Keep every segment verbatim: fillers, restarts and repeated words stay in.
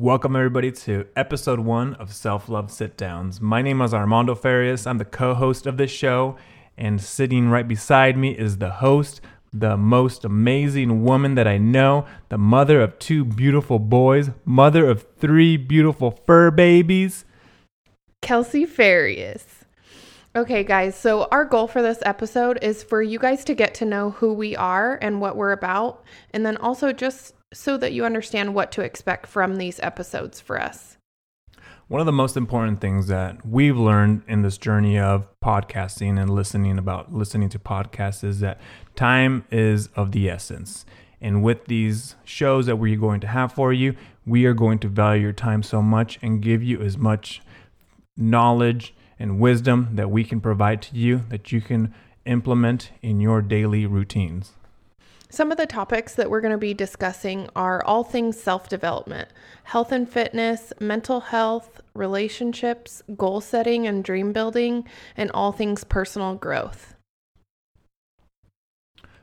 Welcome everybody to episode one of Self Love Sit Downs. My name is Armando Farias. I'm the co-host of this show, and sitting right beside me is the host, the most amazing woman that I know, the mother of two beautiful boys, mother of three beautiful fur babies, Kelsey Farias. Okay, guys, so our goal for this episode is for you guys to get to know who we are and what we're about, and then also just so that you understand what to expect from these episodes for us. One of the most important things that we've learned in this journey of podcasting and listening about listening to podcasts is that time is of the essence. And with these shows that we're going to have for you, we are going to value your time so much and give you as much knowledge and wisdom that we can provide to you that you can implement in your daily routines. Some of the topics that we're going to be discussing are all things self-development, health and fitness, mental health, relationships, goal setting and dream building, and all things personal growth.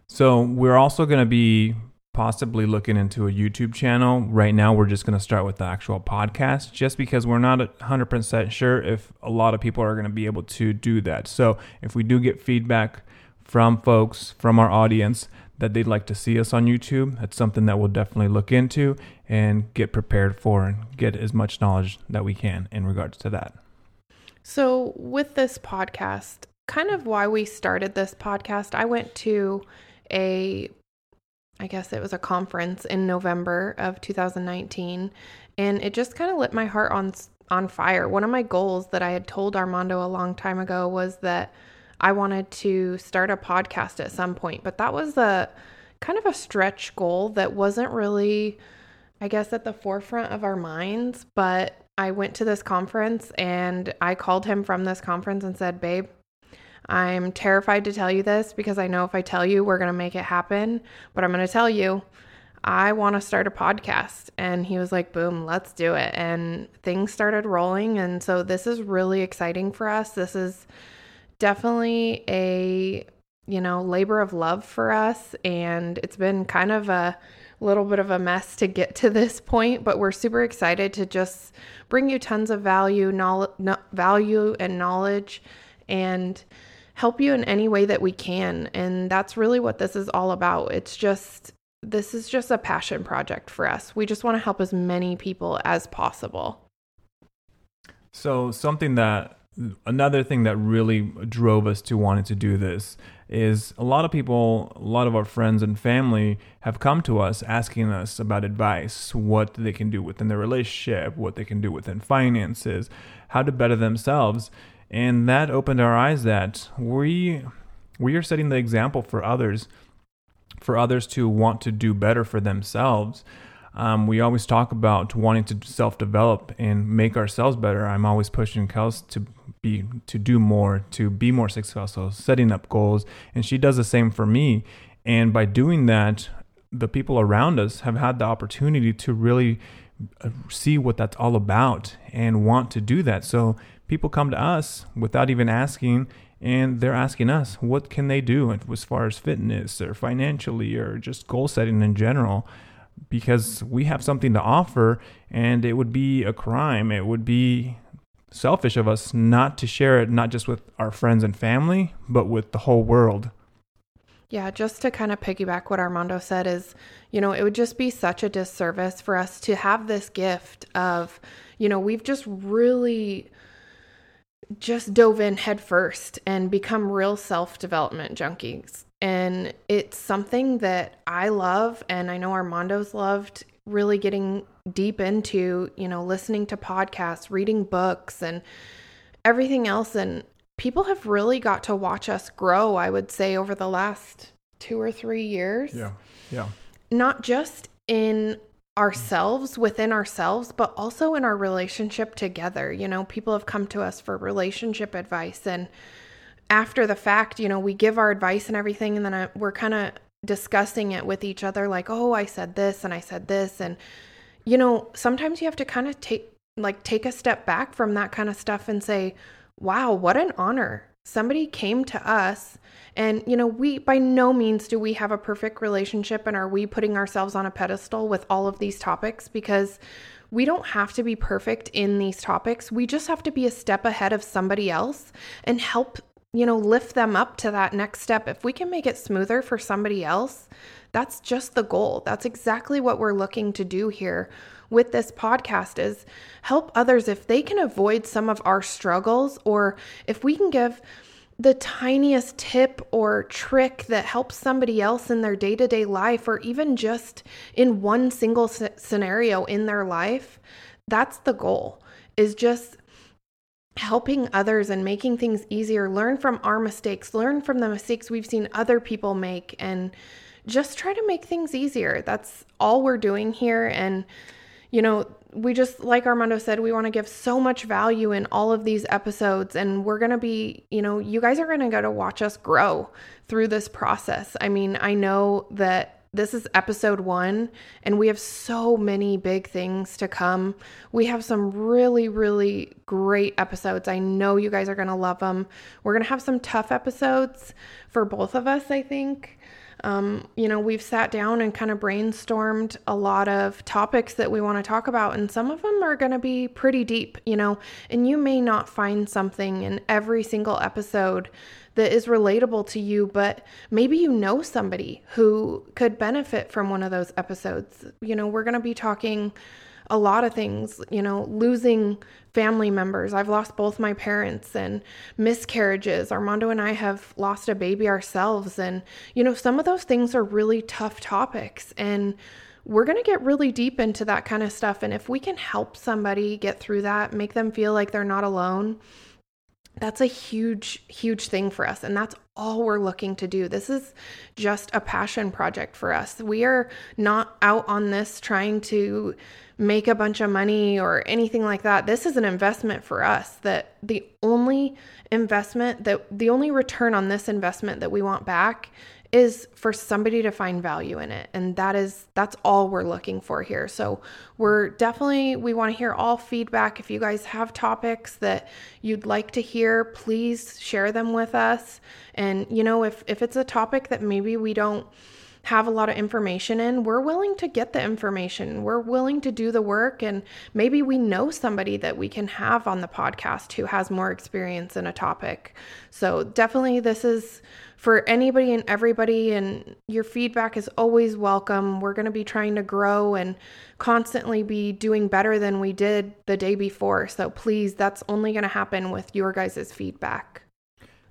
So we're also going to be possibly looking into a YouTube channel. Right now, we're just going to start with the actual podcast just because we're not one hundred percent sure if a lot of people are going to be able to do that. So if we do get feedback from folks, from our audience, that they'd like to see us on YouTube, that's something that we'll definitely look into and get prepared for and get as much knowledge that we can in regards to that. So with this podcast, kind of why we started this podcast, I went to a I guess it was a conference in November of two thousand nineteen, and it just kind of lit my heart on on fire. One of my goals that I had told Armando a long time ago was that I wanted to start a podcast at some point, but that was a kind of a stretch goal that wasn't really, I guess, at the forefront of our minds. But I went to this conference and I called him from this conference and said, "Babe, I'm terrified to tell you this because I know if I tell you, we're going to make it happen, but I'm going to tell you, I want to start a podcast." And he was like, "Boom, let's do it." And things started rolling. And so this is really exciting for us. This is definitely a, you know, labor of love for us. And it's been kind of a little bit of a mess to get to this point, but we're super excited to just bring you tons of value, knowledge, value and knowledge, and help you in any way that we can. And that's really what this is all about. It's just, this is just a passion project for us. We just want to help as many people as possible. So something that, another thing that really drove us to wanting to do this is a lot of people, a lot of our friends and family have come to us asking us about advice, what they can do within their relationship, what they can do within finances, how to better themselves. And that opened our eyes that we we are setting the example for others, for others to want to do better for themselves. Um, we always talk about wanting to self-develop and make ourselves better. I'm always pushing Kels to be to do more, to be more successful, setting up goals. And she does the same for me. And by doing that, the people around us have had the opportunity to really see what that's all about and want to do that. So people come to us without even asking, and they're asking us what can they do as far as fitness or financially or just goal setting in general, because we have something to offer, and it would be a crime. It would be selfish of us not to share it, not just with our friends and family, but with the whole world. Yeah, just to kind of piggyback what Armando said is, you know, it would just be such a disservice for us to have this gift of, you know, we've just really just dove in head first and become real self-development junkies. And it's something that I love, and I know Armando's loved, really getting deep into, you know, listening to podcasts, reading books, and everything else. And people have really got to watch us grow, I would say, over the last two or three years. Yeah, yeah. Not just in ourselves, within ourselves, but also in our relationship together. You know, people have come to us for relationship advice. And after the fact, you know, we give our advice and everything, and then I, we're kind of discussing it with each other like, "Oh, I said this and I said this." And, you know, sometimes you have to kind of take, like, take a step back from that kind of stuff and say, "Wow, what an honor. Somebody came to us." And, you know, we, by no means do we have a perfect relationship, and are we putting ourselves on a pedestal with all of these topics, because we don't have to be perfect in these topics. We just have to be a step ahead of somebody else and help, you know, lift them up to that next step. If we can make it smoother for somebody else, that's just the goal. That's exactly what we're looking to do here with this podcast, is help others. If they can avoid some of our struggles, or if we can give the tiniest tip or trick that helps somebody else in their day-to-day life, or even just in one single scenario in their life, that's the goal, is just helping others and making things easier. Learn from our mistakes, learn from the mistakes we've seen other people make, and just try to make things easier. That's all we're doing here. And, you know, we just, like Armando said, we want to give so much value in all of these episodes, and we're going to be, you know, you guys are going to go to watch us grow through this process. I mean, I know that this is episode one, and we have so many big things to come. We have some really, really great episodes. I know you guys are going to love them. We're going to have some tough episodes for both of us, I think. Um, you know, we've sat down and kind of brainstormed a lot of topics that we want to talk about, and some of them are going to be pretty deep, you know, and you may not find something in every single episode that is relatable to you, but maybe you know somebody who could benefit from one of those episodes. You know, we're going to be talking a lot of things, you know, losing family members. I've lost both my parents, and miscarriages. Armando and I have lost a baby ourselves. And, you know, some of those things are really tough topics, and we're going to get really deep into that kind of stuff. And if we can help somebody get through that, make them feel like they're not alone, that's a huge, huge thing for us. And that's all we're looking to do. This is just a passion project for us. We are not out on this trying to make a bunch of money or anything like that. This is an investment for us, that the only investment that the only return on this investment that we want back is for somebody to find value in it. And that is, that's all we're looking for here. So we're definitely, we want to hear all feedback. If you guys have topics that you'd like to hear, please share them with us. And, you know, if, if it's a topic that maybe we don't have a lot of information in, we're willing to get the information. We're willing to do the work. And maybe we know somebody that we can have on the podcast who has more experience in a topic. So definitely this is for anybody and everybody, and your feedback is always welcome. We're going to be trying to grow and constantly be doing better than we did the day before. So please, that's only going to happen with your guys' feedback.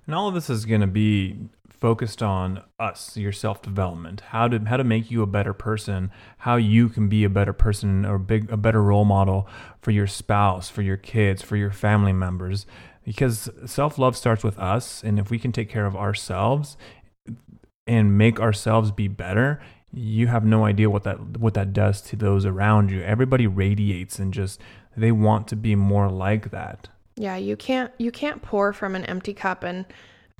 And all of this is going to be focused on us, your self-development, how to how to make you a better person, how you can be a better person or big a better role model for your spouse, for your kids, for your family members. Because self-love starts with us, and if we can take care of ourselves and make ourselves be better, you have no idea what that what that does to those around you. Everybody radiates and just they want to be more like that. Yeah, you can't you can't pour from an empty cup. And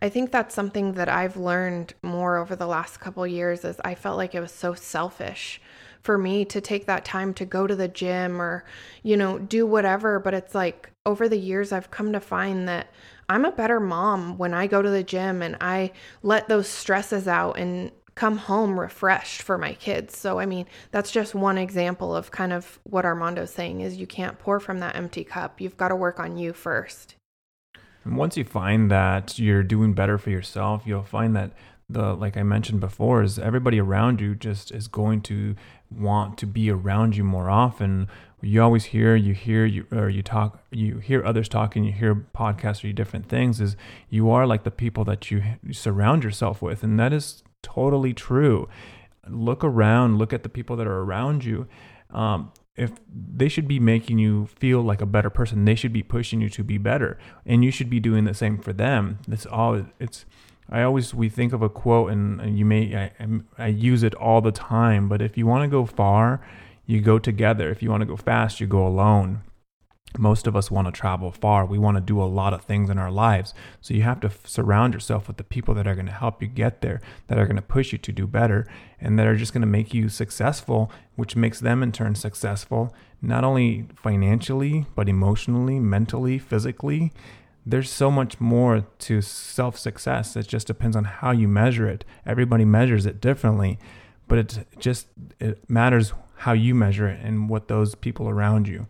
I think that's something that I've learned more over the last couple of years, is I felt like it was so selfish for me to take that time to go to the gym or, you know, do whatever. But it's like over the years, I've come to find that I'm a better mom when I go to the gym and I let those stresses out and come home refreshed for my kids. So, I mean, that's just one example of kind of what Armando's saying, is you can't pour from that empty cup. You've got to work on you first. And once you find that you're doing better for yourself, you'll find that the, like I mentioned before, is everybody around you just is going to want to be around you more often. You always hear, you hear, you or you talk, you hear others talking, you hear podcasts or different things, is you are like the people that you surround yourself with. And that is totally true. Look around, look at the people that are around you. Um, If they should be making you feel like a better person, they should be pushing you to be better, and you should be doing the same for them. That's all. It's I always we think of a quote, and, and you may I, I use it all the time. But if you want to go far, you go together. If you want to go fast, you go alone. Most of us want to travel far. We want to do a lot of things in our lives. So you have to f- surround yourself with the people that are going to help you get there, that are going to push you to do better, and that are just going to make you successful, which makes them in turn successful, not only financially, but emotionally, mentally, physically. There's so much more to self-success. It just depends on how you measure it. Everybody measures it differently. but it just it matters how you measure it and what those people around you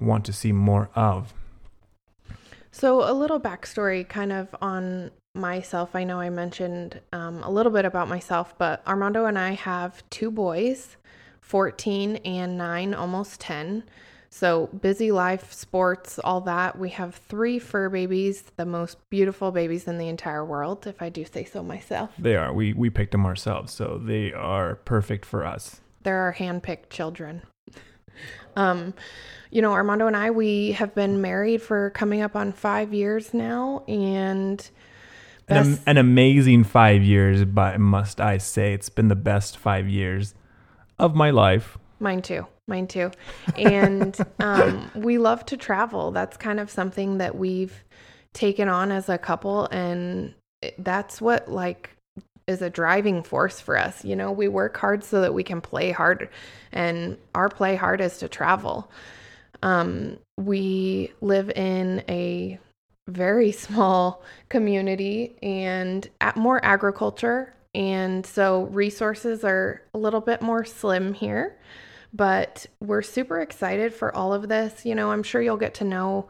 want to see more of. So a little backstory kind of on myself. I know I mentioned um, a little bit about myself, but Armando and I have two boys, fourteen and nine, almost ten. So busy life, sports, all that. We have three fur babies, the most beautiful babies in the entire world, if I do say so myself. They are. We we picked them ourselves, so they are perfect for us. They're our hand-picked children. Um, you know, Armando and I, we have been married for coming up on five years now, and an, an amazing five years, but must I say, it's been the best five years of my life. Mine too. Mine too. And um, we love to travel. That's kind of something that we've taken on as a couple. And that's what like is a driving force for us. You know, we work hard so that we can play hard. And our play hard is to travel. Um, we live in a very small community and at more agriculture. And so resources are a little bit more slim here. But we're super excited for all of this. You know, I'm sure you'll get to know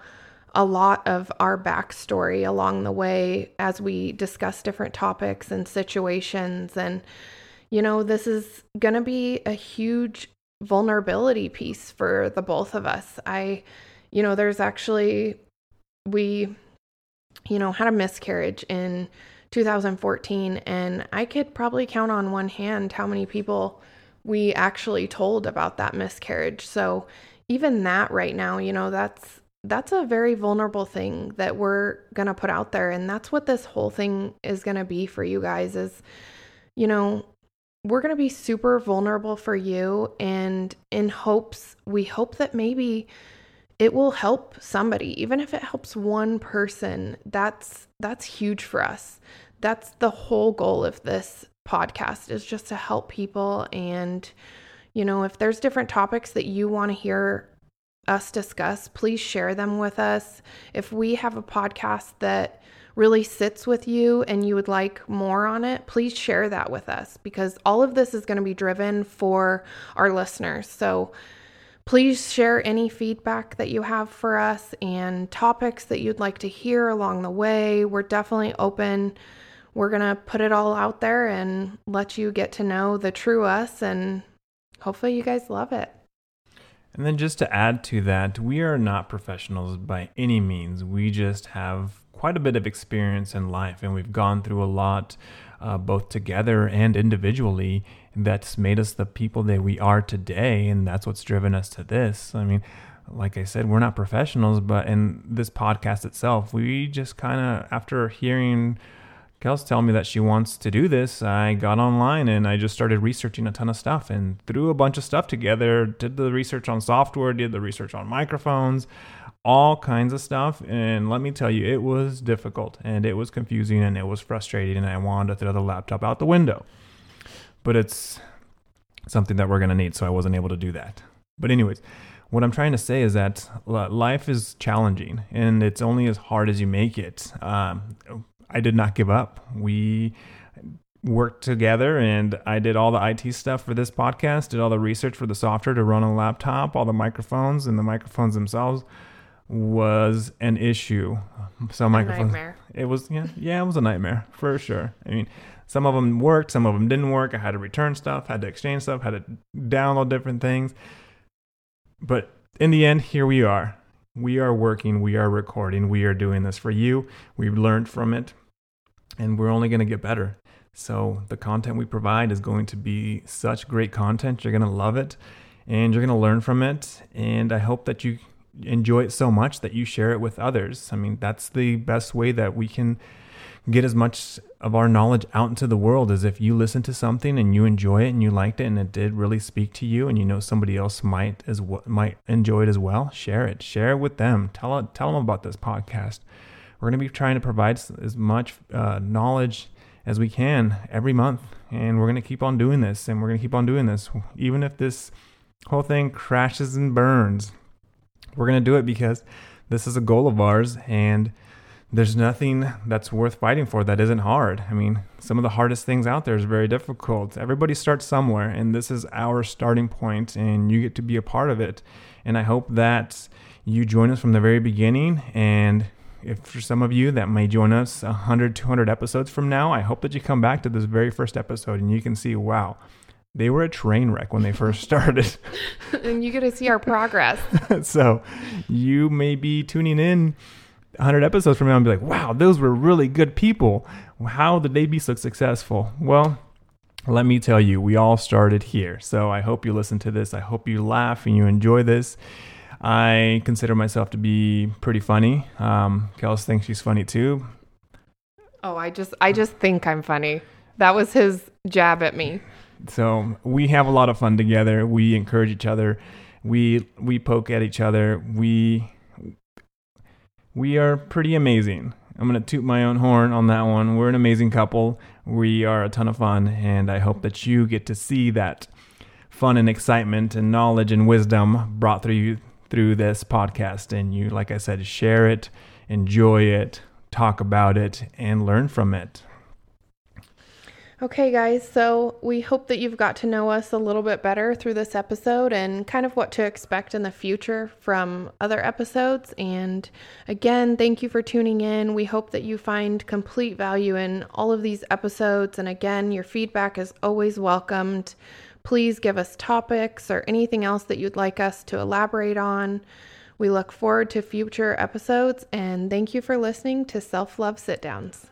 a lot of our backstory along the way as we discuss different topics and situations. And, you know, this is going to be a huge vulnerability piece for the both of us. I, you know, there's actually, we, you know, had a miscarriage in two thousand fourteen, and I could probably count on one hand how many people we actually told about that miscarriage. So even that right now, you know, that's, that's a very vulnerable thing that we're going to put out there. And that's what this whole thing is going to be for you guys is, you know, we're going to be super vulnerable for you. And in hopes, we hope that maybe it will help somebody, even if it helps one person, that's, that's huge for us. That's the whole goal of this podcast is just to help people. And, you know, if there's different topics that you want to hear us discuss, please share them with us. If we have a podcast that really sits with you and you would like more on it, please share that with us because all of this is going to be driven for our listeners. So please share any feedback that you have for us and topics that you'd like to hear along the way. We're definitely open. We're going to put it all out there and let you get to know the true us, and hopefully you guys love it. And then just to add to that, we are not professionals by any means. We just have quite a bit of experience in life, and we've gone through a lot, uh, both together and individually, and that's made us the people that we are today, and that's what's driven us to this. I mean, like I said, we're not professionals, but in this podcast itself, we just kind of, after hearing Kels tell me that she wants to do this, I got online and I just started researching a ton of stuff and threw a bunch of stuff together, did the research on software, did the research on microphones, all kinds of stuff. And let me tell you, it was difficult and it was confusing and it was frustrating and I wanted to throw the laptop out the window. But it's something that we're going to need, so I wasn't able to do that. But anyways, what I'm trying to say is that life is challenging and it's only as hard as you make it. Um I did not give up. We worked together and I did all the I T stuff for this podcast, did all the research for the software to run on a laptop, all the microphones, and the microphones themselves was an issue. Some microphones, nightmare. It was, yeah, yeah, it was a nightmare for sure. I mean, some of them worked, some of them didn't work. I had to return stuff, had to exchange stuff, had to download different things. But in the end, here we are. We are working, we are recording, we are doing this for you. We've learned from it, and we're only going to get better. So the content we provide is going to be such great content. You're going to love it, and you're going to learn from it. And I hope that you enjoy it so much that you share it with others. I mean, that's the best way that we can get as much of our knowledge out into the world is if you listen to something and you enjoy it and you liked it and it did really speak to you and you know somebody else might as well, might enjoy it as well, share it. Share it with them. Tell tell them about this podcast. We're going to be trying to provide as much uh, knowledge as we can every month, and we're going to keep on doing this, and we're going to keep on doing this. Even if this whole thing crashes and burns, we're going to do it because this is a goal of ours, and there's nothing that's worth fighting for that isn't hard. I mean, some of the hardest things out there is very difficult. Everybody starts somewhere, and this is our starting point, and you get to be a part of it. And I hope that you join us from the very beginning. And if for some of you that may join us one hundred, two hundred episodes from now, I hope that you come back to this very first episode and you can see, wow, they were a train wreck when they first started. And you get to see our progress. So you may be tuning in one hundred episodes from now and be like, wow, those were really good people. How did they be so successful? Well, let me tell you, we all started here. So I hope you listen to this. I hope you laugh and you enjoy this. I consider myself to be pretty funny. Um, Kels thinks she's funny too. Oh, I just, I just think I'm funny. That was his jab at me. So we have a lot of fun together. We encourage each other. We, we poke at each other. We, we are pretty amazing. I'm going to toot my own horn on that one. We're an amazing couple. We are a ton of fun. And I hope that you get to see that fun and excitement and knowledge and wisdom brought through you through this podcast. And you, like I said, share it, enjoy it, talk about it, and learn from it. Okay, guys, so we hope that you've got to know us a little bit better through this episode and kind of what to expect in the future from other episodes. And again, thank you for tuning in. We hope that you find complete value in all of these episodes. And again, your feedback is always welcomed. Please give us topics or anything else that you'd like us to elaborate on. We look forward to future episodes, and thank you for listening to Self Love Sit Downs.